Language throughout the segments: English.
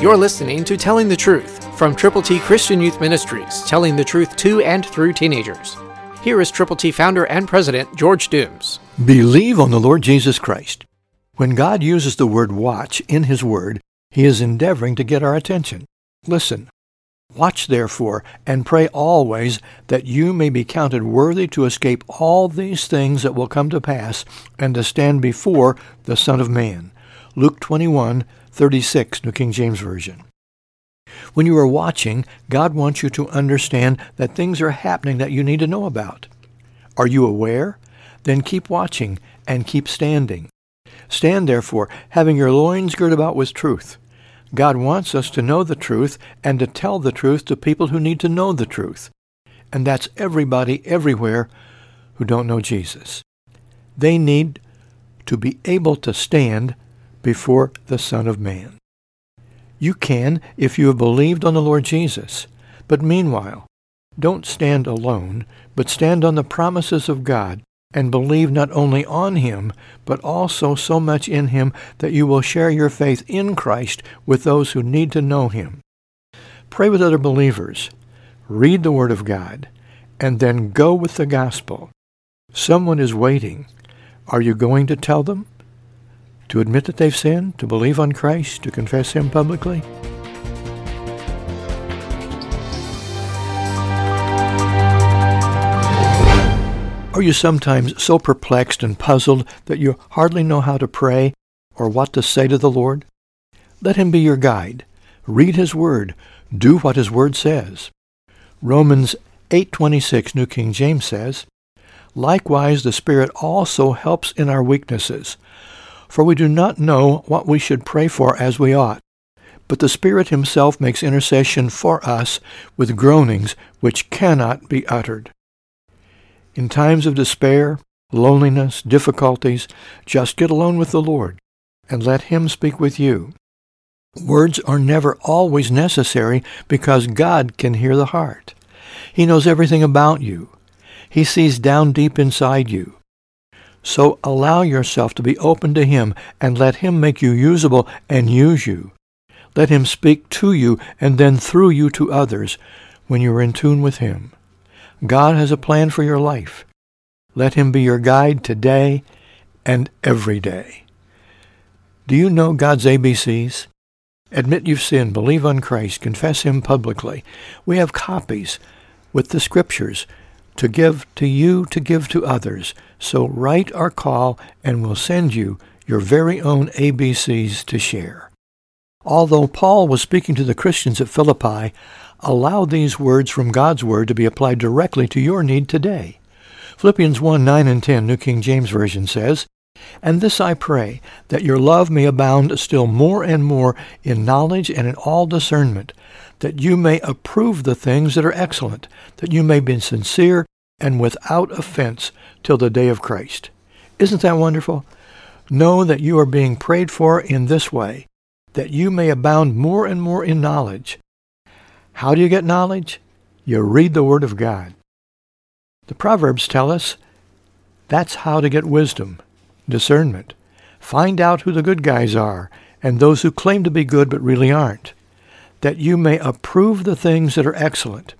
You're listening to Telling the Truth from Triple T Christian Youth Ministries, telling the truth to and through teenagers. Here is Triple T founder and president George Dooms. Believe on the Lord Jesus Christ. When God uses the word watch in His Word, He is endeavoring to get our attention. Listen. Watch therefore, and pray always, that you may be counted worthy to escape all these things that will come to pass, and to stand before the Son of Man. Luke 21:36, New King James Version. When you are watching, God wants you to understand that things are happening that you need to know about. Are you aware? Then keep watching and keep standing. Stand therefore, having your loins girt about with truth. God wants us to know the truth and to tell the truth to people who need to know the truth. And that's everybody everywhere who don't know Jesus. They need to be able to stand before the Son of Man. You can if you have believed on the Lord Jesus. But meanwhile, don't stand alone, but stand on the promises of God and believe not only on Him, but also so much in Him that you will share your faith in Christ with those who need to know Him. Pray with other believers, read the Word of God, and then go with the gospel. Someone is waiting. Are you going to tell them? To admit that they've sinned, to believe on Christ, to confess Him publicly? Are you sometimes so perplexed and puzzled that you hardly know how to pray or what to say to the Lord? Let Him be your guide. Read His Word. Do what His Word says. Romans 8:26, New King James, says, "Likewise the Spirit also helps in our weaknesses, for we do not know what we should pray for as we ought. But the Spirit Himself makes intercession for us with groanings which cannot be uttered." In times of despair, loneliness, difficulties, just get alone with the Lord and let Him speak with you. Words are never always necessary because God can hear the heart. He knows everything about you. He sees down deep inside you. So allow yourself to be open to Him and let Him make you usable and use you. Let Him speak to you and then through you to others when you are in tune with Him. God has a plan for your life. Let Him be your guide today and every day. Do you know God's ABCs? Admit you've sinned, believe on Christ, confess Him publicly. We have copies with the Scriptures to give to you, to give to others. So write or call and we'll send you your very own ABCs to share. Although Paul was speaking to the Christians at Philippi, allow these words from God's Word to be applied directly to your need today. Philippians 1:9-10, New King James Version, says, "And this I pray, that your love may abound still more and more in knowledge and in all discernment, that you may approve the things that are excellent, that you may be sincere and without offense till the day of Christ." Isn't that wonderful? Know that you are being prayed for in this way, that you may abound more and more in knowledge. How do you get knowledge? You read the Word of God. The Proverbs tell us that's how to get wisdom, discernment. Find out who the good guys are and those who claim to be good but really aren't, that you may approve the things that are excellent.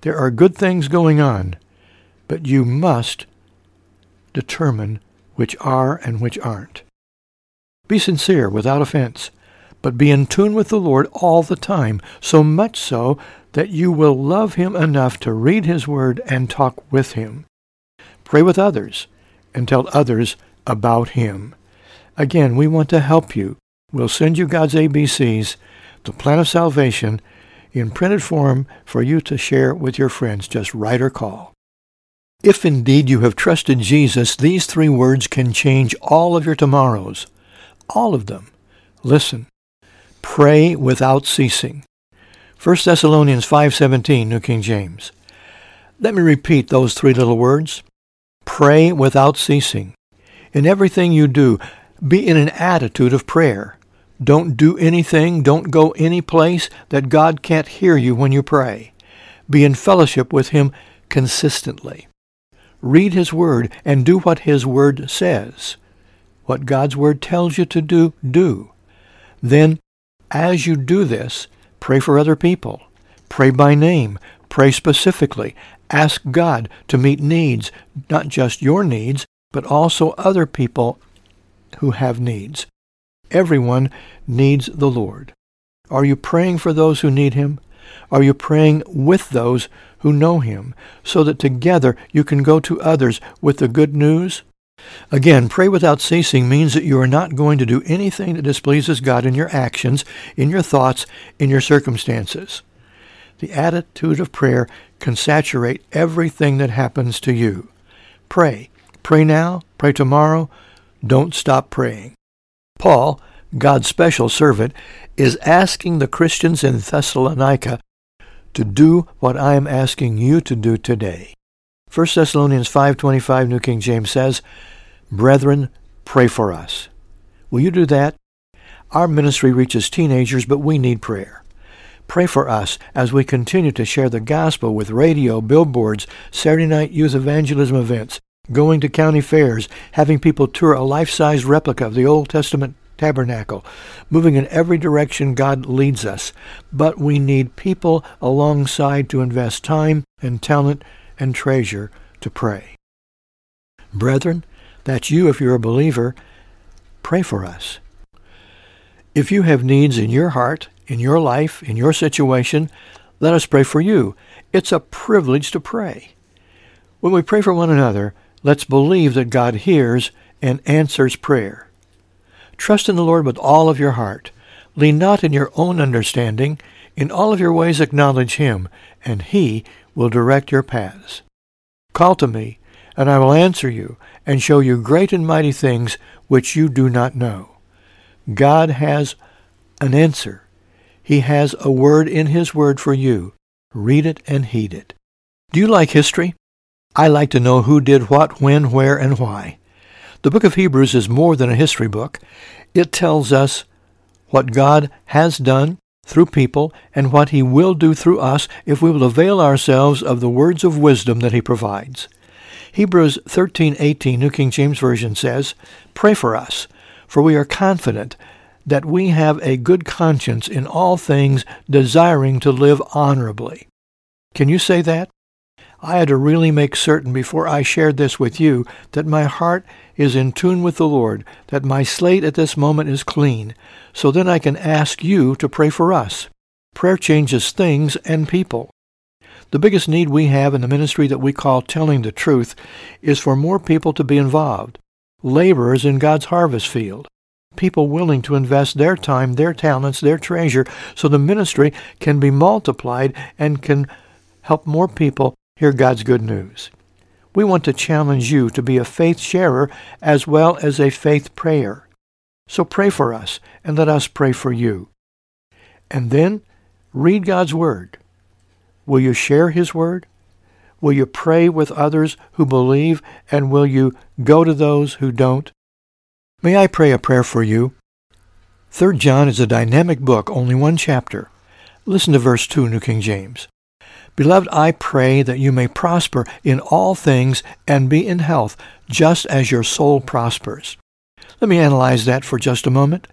There are good things going on, but you must determine which are and which aren't. Be sincere without offense, but be in tune with the Lord all the time, so much so that you will love Him enough to read His Word and talk with Him. Pray with others and tell others about Him. Again, we want to help you. We'll send you God's ABCs, the plan of salvation, in printed form for you to share with your friends. Just write or call. If indeed you have trusted Jesus, these three words can change all of your tomorrows. All of them. Listen. Pray without ceasing. 1 Thessalonians 5:17, New King James. Let me repeat those three little words. Pray without ceasing. In everything you do, be in an attitude of prayer. Don't do anything, don't go any place that God can't hear you when you pray. Be in fellowship with Him consistently. Read His Word and do what His Word says. What God's Word tells you to do, do. Then as you do this, pray for other people. Pray by name. Pray specifically. Ask God to meet needs, not just your needs, but also other people who have needs. Everyone needs the Lord. Are you praying for those who need Him? Are you praying with those who know Him, so that together you can go to others with the good news? Again, pray without ceasing means that you are not going to do anything that displeases God in your actions, in your thoughts, in your circumstances. The attitude of prayer can saturate everything that happens to you. Pray. Pray now. Pray tomorrow. Don't stop praying. Paul, God's special servant, is asking the Christians in Thessalonica to do what I am asking you to do today. 1 Thessalonians 5:25, New King James says, "Brethren, pray for us." Will you do that? Our ministry reaches teenagers, but we need prayer. Pray for us as we continue to share the gospel with radio, billboards, Saturday night youth evangelism events, going to county fairs, having people tour a life-size replica of the Old Testament tabernacle, moving in every direction God leads us. But we need people alongside to invest time and talent and treasure to pray. Brethren, that's you if you're a believer. Pray for us. If you have needs in your heart, in your life, in your situation, let us pray for you. It's a privilege to pray. When we pray for one another, let's believe that God hears and answers prayer. Trust in the Lord with all of your heart. Lean not in your own understanding. In all of your ways acknowledge Him, and He will direct your paths. Call to me, and I will answer you, and show you great and mighty things which you do not know. God has an answer. He has a word in His Word for you. Read it and heed it. Do you like history? I like to know who did what, when, where, and why. The book of Hebrews is more than a history book. It tells us what God has done through people and what He will do through us if we will avail ourselves of the words of wisdom that He provides. Hebrews 13:18, New King James Version says, "Pray for us, for we are confident that we have a good conscience in all things, desiring to live honorably." Can you say that? I had to really make certain before I shared this with you that my heart is in tune with the Lord, that my slate at this moment is clean, so then I can ask you to pray for us. Prayer changes things and people. The biggest need we have in the ministry that we call telling the truth is for more people to be involved, laborers in God's harvest field, people willing to invest their time, their talents, their treasure, so the ministry can be multiplied and can help more people hear God's good news. We want to challenge you to be a faith sharer as well as a faith prayer. So pray for us and let us pray for you. And then read God's Word. Will you share His Word? Will you pray with others who believe, and will you go to those who don't? May I pray a prayer for you? 3 John is a dynamic book, only one chapter. Listen to verse 2, New King James. "Beloved, I pray that you may prosper in all things and be in health, just as your soul prospers." Let me analyze that for just a moment.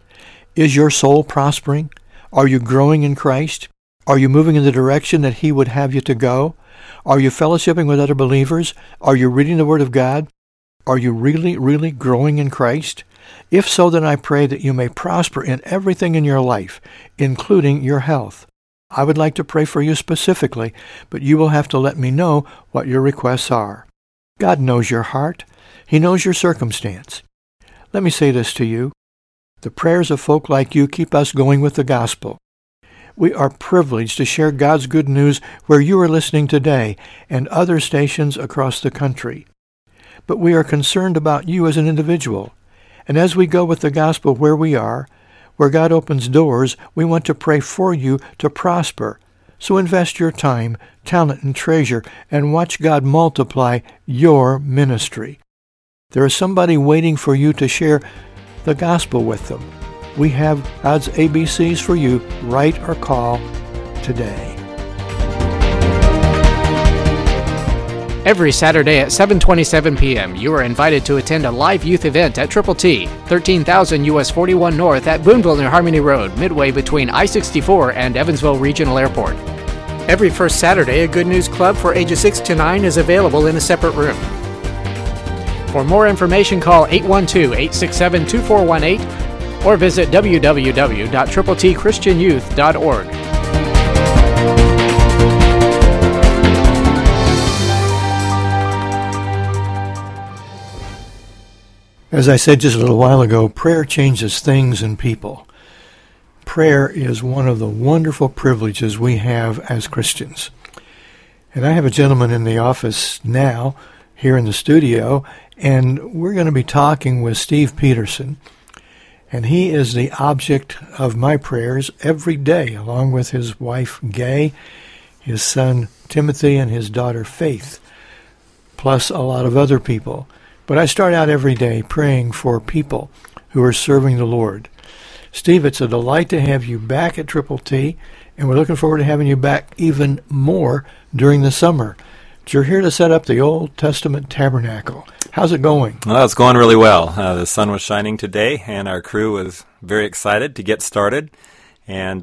Is your soul prospering? Are you growing in Christ? Are you moving in the direction that He would have you to go? Are you fellowshipping with other believers? Are you reading the Word of God? Are you really, really growing in Christ? If so, then I pray that you may prosper in everything in your life, including your health. I would like to pray for you specifically, but you will have to let me know what your requests are. God knows your heart. He knows your circumstance. Let me say this to you. The prayers of folk like you keep us going with the gospel. We are privileged to share God's good news where you are listening today and other stations across the country. But we are concerned about you as an individual. And as we go with the gospel where we are, where God opens doors, we want to pray for you to prosper. So invest your time, talent, and treasure, and watch God multiply your ministry. There is somebody waiting for you to share the gospel with them. We have God's ABCs for you. Write or call today. Every Saturday at 7:27 p.m., you are invited to attend a live youth event at Triple T, 13,000 U.S. 41 North at Boonville and Harmony Road, midway between I-64 and Evansville Regional Airport. Every first Saturday, a Good News Club for ages 6 to 9 is available in a separate room. For more information, call 812-867-2418 or visit www.tripletchristianyouth.org. As I said just a little while ago, prayer changes things and people. Prayer is one of the wonderful privileges we have as Christians. And I have a gentleman in the office now, here in the studio, and we're going to be talking with Steve Peterson. And he is the object of my prayers every day, along with his wife, Gay, his son, Timothy, and his daughter, Faith, plus a lot of other people. But I start out every day praying for people who are serving the Lord. Steve, it's a delight to have you back at Triple T, and we're looking forward to having you back even more during the summer. But you're here to set up the Old Testament Tabernacle. How's it going? Well, it's going really well. The sun was shining today, and our crew was very excited to get started. And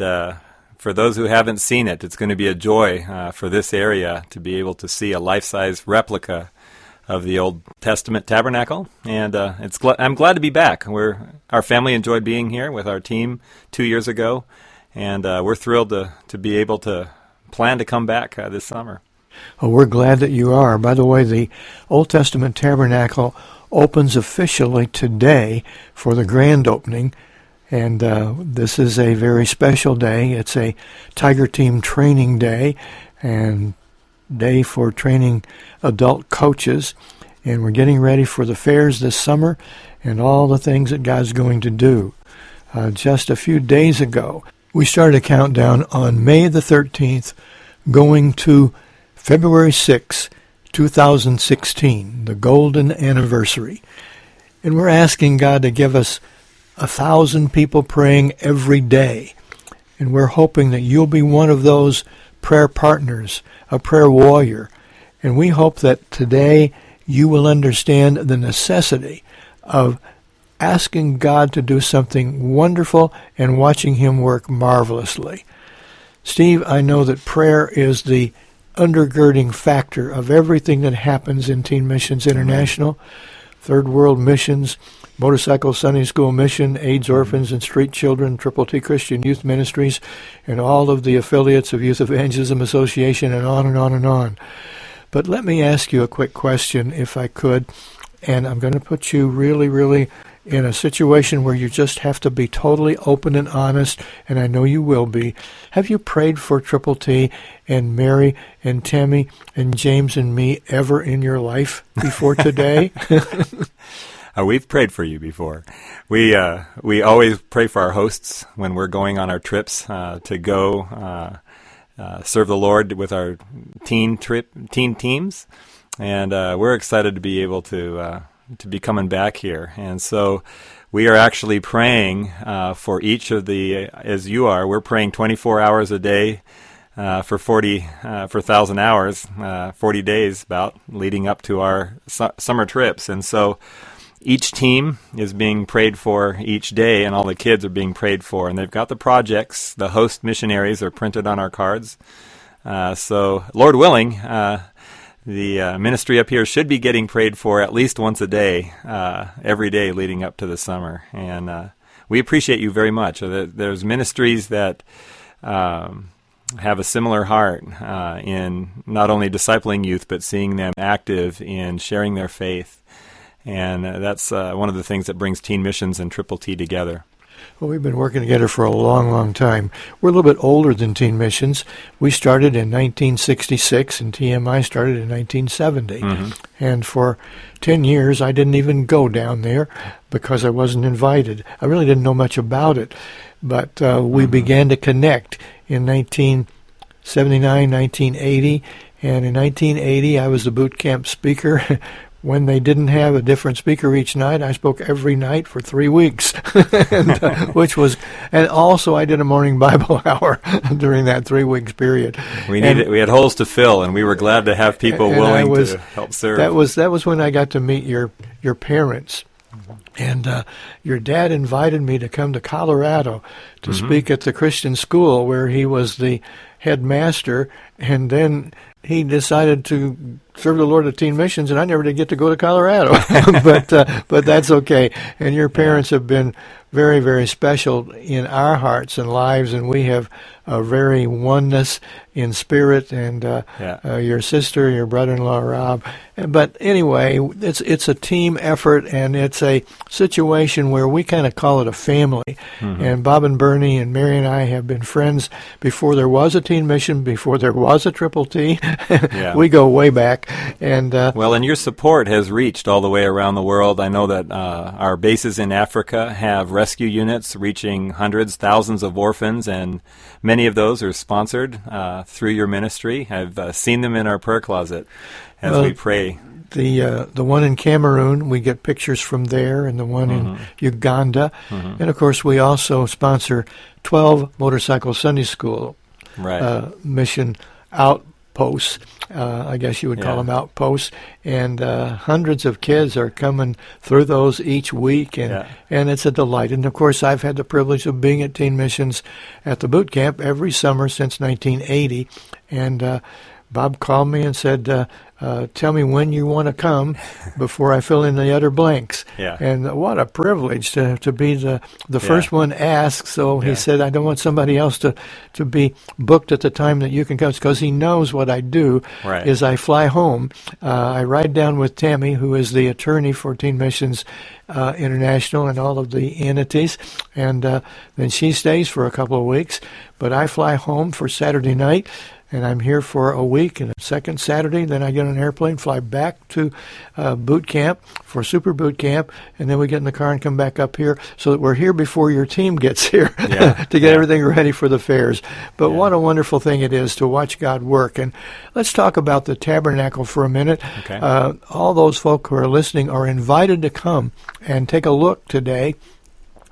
for those who haven't seen it, it's going to be a joy for this area to be able to see a life-size replica of the Old Testament Tabernacle, and I'm glad to be back. Our family enjoyed being here with our team 2 years ago, and we're thrilled to be able to plan to come back this summer. Well, we're glad that you are. By the way, the Old Testament Tabernacle opens officially today for the grand opening, and this is a very special day. It's a Tiger Team training day, and day for training adult coaches, and we're getting ready for the fairs this summer and all the things that God's going to do. Just a few days ago, we started a countdown on May the 13th, going to February 6, 2016, the golden anniversary. And we're asking God to give us 1,000 people praying every day. And we're hoping that you'll be one of those prayer partners, a prayer warrior. And we hope that today you will understand the necessity of asking God to do something wonderful and watching Him work marvelously. Steve, I know that prayer is the undergirding factor of everything that happens in Teen Missions International, Third World Missions, Motorcycle Sunday School Mission, AIDS Orphans and Street Children, Triple T Christian Youth Ministries, and all of the affiliates of Youth Evangelism Association, and on and on and on. But let me ask you a quick question, if I could, and I'm going to put you really, really in a situation where you just have to be totally open and honest, and I know you will be. Have you prayed for Triple T and Mary and Tammy and James and me ever in your life before today? We've prayed for you before. We always pray for our hosts when we're going on our trips to go serve the Lord with our teen teams, and we're excited to be able to be coming back here. And so we are actually praying for each of the, as you are, we're praying 24 hours a day for 1,000 hours, 40 days about, leading up to our summer trips. And so each team is being prayed for each day, and all the kids are being prayed for. And they've got the projects. The host missionaries are printed on our cards. So, Lord willing, the ministry up here should be getting prayed for at least once a day, every day leading up to the summer. And we appreciate you very much. There's ministries that have a similar heart in not only discipling youth, but seeing them active in sharing their faith. And that's one of the things that brings Teen Missions and Triple T together. Well, we've been working together for a long, long time. We're a little bit older than Teen Missions. We started in 1966, and TMI started in 1970. Mm-hmm. And for 10 years, I didn't even go down there because I wasn't invited. I really didn't know much about it. But we began to connect in 1979, 1980. And in 1980, I was the boot camp speaker when they didn't have a different speaker each night, I spoke every night for 3 weeks, and also I did a morning Bible hour during that 3 weeks period. We had holes to fill, and we were glad to have people willing to help serve. That was when I got to meet your parents. And your dad invited me to come to Colorado to speak at the Christian school where he was the headmaster, and then he decided to serve the Lord at Teen Missions, and I never did get to go to Colorado, but that's okay. And your parents have been very, very special in our hearts and lives, and we have a very oneness in spirit, and your sister, your brother-in-law, Rob. But anyway, it's a team effort, and it's a situation where we kind of call it a family. Mm-hmm. And Bob and Bernie and Mary and I have been friends before there was a Teen Mission, before there was a Triple T. We go way back. And and your support has reached all the way around the world. I know that our bases in Africa have rescue units reaching hundreds, thousands of orphans, and many of those are sponsored through your ministry. I've seen them in our prayer closet as we pray. The one in Cameroon, we get pictures from there, and the one in Uganda. Mm-hmm. And, of course, we also sponsor 12 Motorcycle Sunday School mission outposts. I guess you would call them outposts. And hundreds of kids are coming through those each week, and it's a delight. And, of course, I've had the privilege of being at Teen Missions at the boot camp every summer since 1980. And Bob called me and said, tell me when you want to come before I fill in the other blanks. Yeah. And what a privilege to be the first one asked. So he said, I don't want somebody else to be booked at the time that you can come. Because he knows what I do is I fly home. I ride down with Tammy, who is the attorney for Teen Missions International and all of the entities. And then she stays for a couple of weeks. But I fly home for Saturday night. And I'm here for a week, and second Saturday, then I get on an airplane, fly back to boot camp for super boot camp, and then we get in the car and come back up here so that we're here before your team gets here to get everything ready for the fairs. But what a wonderful thing it is to watch God work. And let's talk about the tabernacle for a minute. Okay. All those folk who are listening are invited to come and take a look today.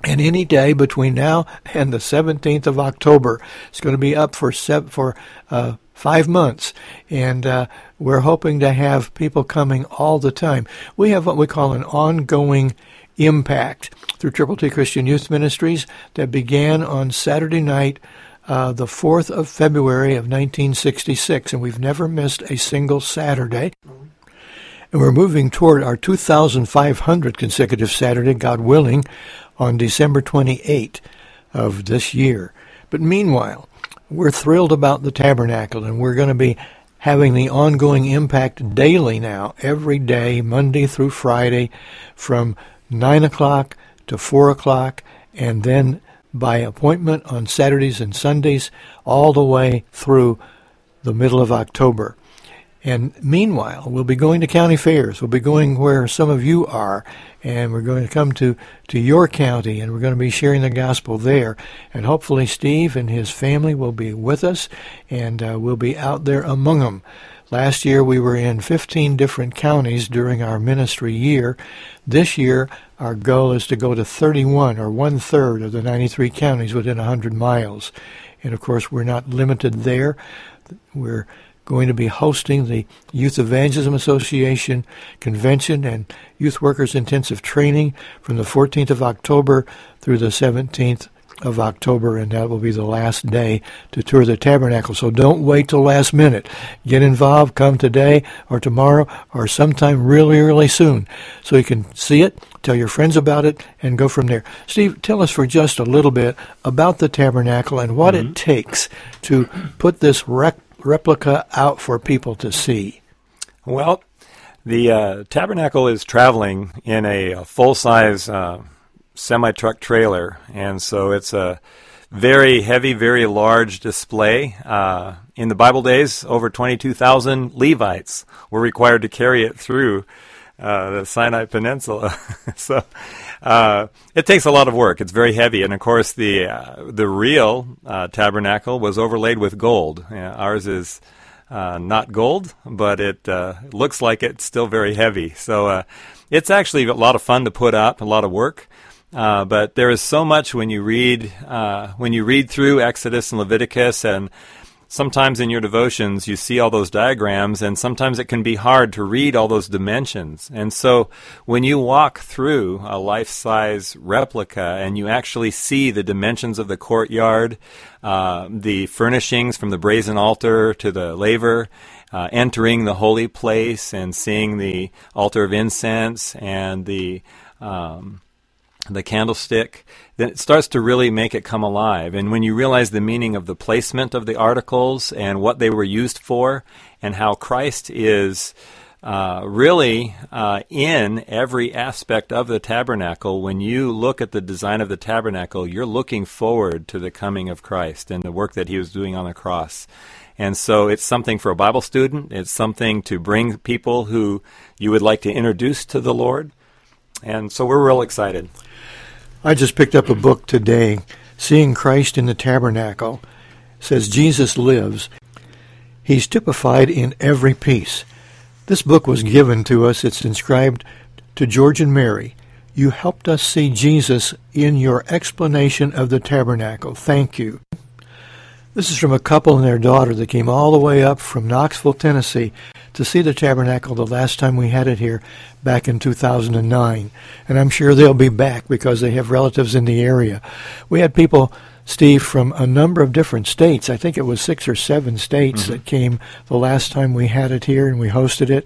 And any day between now and the 17th of October, it's going to be up for 5 months, and we're hoping to have people coming all the time. We have what we call an ongoing impact through Triple T Christian Youth Ministries that began on Saturday night, the 4th of February of 1966, and we've never missed a single Saturday. And we're moving toward our 2,500 consecutive Saturday, God willing, on December 28 of this year. But meanwhile, we're thrilled about the tabernacle, and we're going to be having the ongoing impact daily now, every day, Monday through Friday, from 9 o'clock to 4 o'clock, and then by appointment on Saturdays and Sundays, all the way through the middle of October. And meanwhile, we'll be going to county fairs. We'll be going where some of you are, and we're going to come to your county, and we're going to be sharing the gospel there. And hopefully Steve and his family will be with us, and we'll be out there among them. Last year, we were in 15 different counties during our ministry year. This year, our goal is to go to 31, or one-third of the 93 counties within 100 miles. And, of course, we're not limited there. We're going to be hosting the Youth Evangelism Association Convention and Youth Workers Intensive Training from the 14th of October through the 17th of October, and that will be the last day to tour the tabernacle. So don't wait till last minute. Get involved. Come today or tomorrow or sometime really, really soon so you can see it, tell your friends about it, and go from there. Steve, tell us for just a little bit about the tabernacle and what it takes to put this replica out for people to see. Well, the tabernacle is traveling in a full-size semi-truck trailer, and so it's a very heavy, very large display. In the Bible days, over 22,000 Levites were required to carry it through the Sinai Peninsula. So it takes a lot of work. It's very heavy. And, of course, the real tabernacle was overlaid with gold. Ours is not gold, but it looks like it's still very heavy. So it's actually a lot of fun to put up, a lot of work. But there is so much when you read through Exodus and Leviticus, and sometimes in your devotions you see all those diagrams, and sometimes it can be hard to read all those dimensions. And so when you walk through a life-size replica and you actually see the dimensions of the courtyard, the furnishings from the brazen altar to the laver, entering the holy place and seeing the altar of incense and the candlestick, then it starts to really make it come alive. And when you realize the meaning of the placement of the articles and what they were used for, and how Christ is really in every aspect of the tabernacle, when you look at the design of the tabernacle, you're looking forward to the coming of Christ and the work that he was doing on the cross. And so it's something for a Bible student. It's something to bring people who you would like to introduce to the Lord. And so we're real excited. I just picked up a book today, Seeing Christ in the Tabernacle. It says Jesus lives. He's typified in every piece. This book was given to us. It's inscribed to George and Mary. You helped us see Jesus in your explanation of the tabernacle. Thank you. This is from a couple and their daughter that came all the way up from Knoxville, Tennessee, to see the tabernacle the last time we had it here back in 2009. And I'm sure they'll be back because they have relatives in the area. We had people, Steve, from a number of different states. I think it was 6 or 7 states that came the last time we had it here and we hosted it.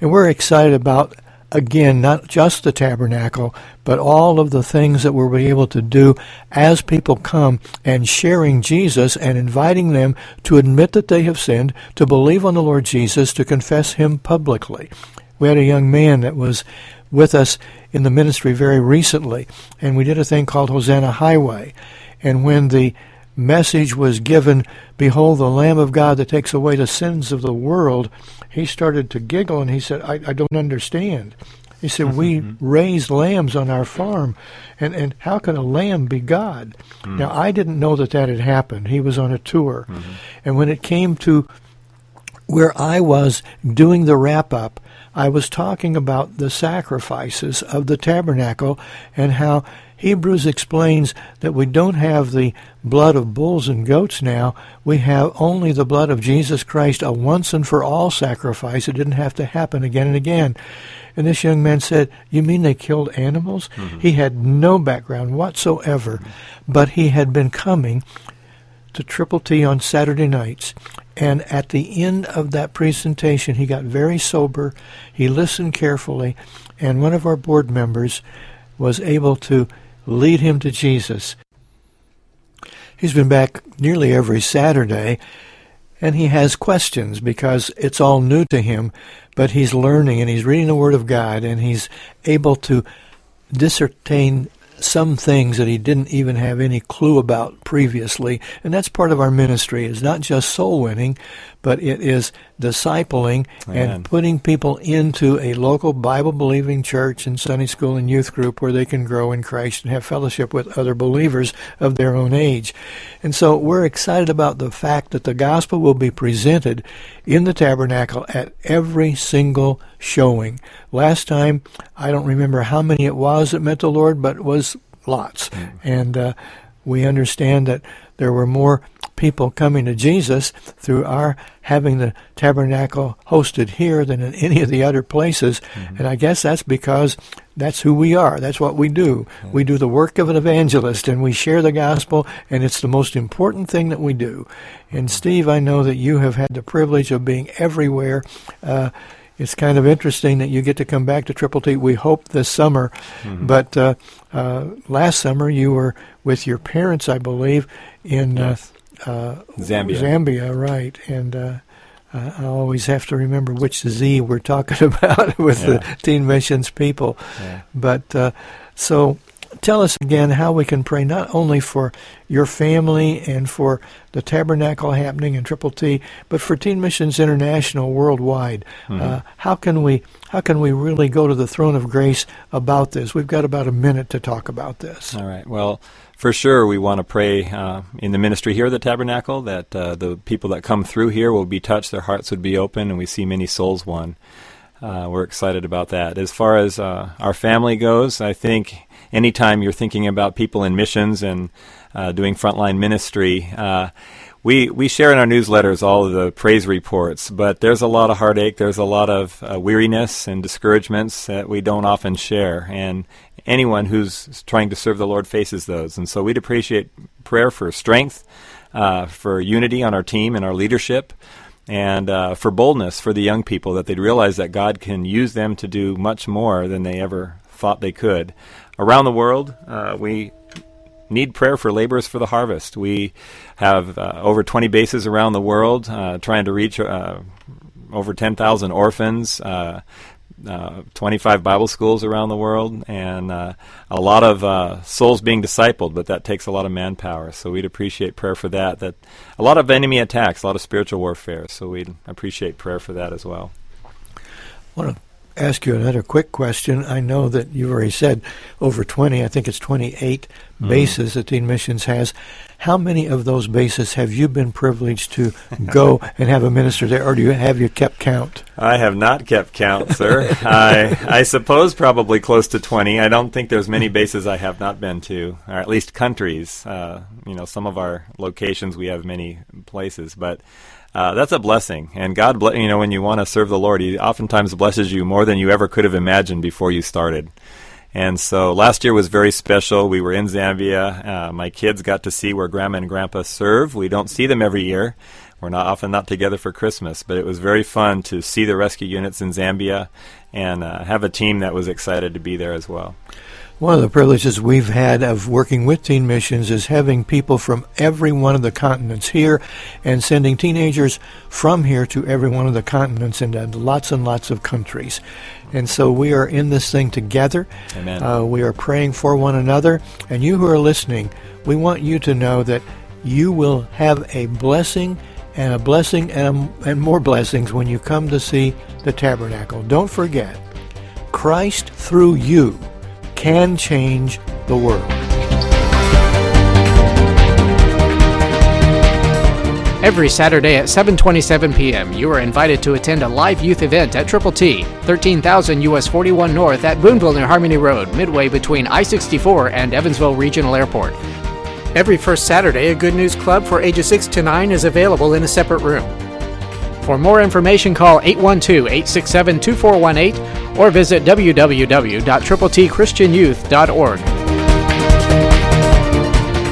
And we're excited about, again, not just the tabernacle, but all of the things that we'll be able to do as people come and sharing Jesus and inviting them to admit that they have sinned, to believe on the Lord Jesus, to confess him publicly. We had a young man that was with us in the ministry very recently, and we did a thing called Hosanna Highway. And when the message was given, "Behold the Lamb of God that takes away the sins of the world," he started to giggle and he said, I don't understand. He said, we raise lambs on our farm, and how can a lamb be God? Now, I didn't know that had happened. He was on a tour. And when it came to where I was doing the wrap-up, I was talking about the sacrifices of the tabernacle and how Hebrews explains that we don't have the blood of bulls and goats now. We have only the blood of Jesus Christ, a once-and-for-all sacrifice. It didn't have to happen again and again. And this young man said, you mean they killed animals? He had no background whatsoever, but he had been coming to Triple T on Saturday nights. And at the end of that presentation, he got very sober. He listened carefully, and one of our board members was able to lead him to Jesus. He's been back nearly every Saturday, and he has questions because it's all new to him, but he's learning and he's reading the Word of God, and he's able to discertain some things that he didn't even have any clue about previously. And that's part of our ministry. It's not just soul winning, but it is discipling and putting people into a local Bible-believing church and Sunday school and youth group where they can grow in Christ and have fellowship with other believers of their own age. And so we're excited about the fact that the gospel will be presented in the tabernacle at every single showing. Last time, I don't remember how many it was that met the Lord, but it was lots. And we understand that there were more people coming to Jesus through our having the tabernacle hosted here than in any of the other places. And I guess that's because that's who we are. That's what we do. We do the work of an evangelist, and we share the gospel, and it's the most important thing that we do. And Steve, I know that you have had the privilege of being everywhere. It's kind of interesting that you get to come back to Triple T, we hope, this summer. But last summer you were with your parents, I believe, in Zambia, right. And I always have to remember which Z we're talking about with the Teen Missions people. But so Tell us again how we can pray not only for your family and for the tabernacle happening in Triple T, but for Teen Missions International worldwide. Mm-hmm. How can we really go to the throne of grace about this? We've got about a minute to talk about this. All right. Well, for sure, we want to pray in the ministry here at the tabernacle that the people that come through here will be touched, their hearts would be open, and we see many souls won. We're excited about that. As far as our family goes, I think anytime you're thinking about people in missions and doing frontline ministry, we share in our newsletters all of the praise reports, but there's a lot of heartache, there's a lot of weariness and discouragements that we don't often share, and anyone who's trying to serve the Lord faces those. And so we'd appreciate prayer for strength, for unity on our team and our leadership, and for boldness for the young people, that they'd realize that God can use them to do much more than they ever thought they could. Around the world, we need prayer for laborers for the harvest. We have over 20 bases around the world trying to reach over 10,000 orphans, 25 Bible schools around the world, and a lot of souls being discipled, but that takes a lot of manpower. So we'd appreciate prayer for that. That a lot of enemy attacks, a lot of spiritual warfare. So we'd appreciate prayer for that as well. I want to ask you another quick question. I know that you've already said over 20, I think it's 28 bases that Teen Missions has. How many of those bases have you been privileged to go and have a minister there, or do you have you kept count? I have not kept count, sir. I suppose probably close to 20. I don't think there's many bases I have not been to, or at least countries. Some of our locations we have many places, but that's a blessing. And God, when you want to serve the Lord, He oftentimes blesses you more than you ever could have imagined before you started. And so last year was very special. We were in Zambia. My kids got to see where Grandma and Grandpa serve. We don't see them every year. We're often not together for Christmas, but it was very fun to see the rescue units in Zambia and have a team that was excited to be there as well. One of the privileges we've had of working with Teen Missions is having people from every one of the continents here and sending teenagers from here to every one of the continents and lots of countries. And so we are in this thing together. Amen. We are praying for one another. And you who are listening, we want you to know that you will have a blessing and a blessing and more blessings when you come to see the tabernacle. Don't forget, Christ through you can change the world. Every Saturday at 7:27 p.m., you are invited to attend a live youth event at Triple T, 13,000 US 41 North at Boonville near Harmony Road, midway between I-64 and Evansville Regional Airport. Every first Saturday, a Good News Club for ages 6 to 9 is available in a separate room. For more information, call 812-867-2418 or visit www.tripletchristianyouth.org.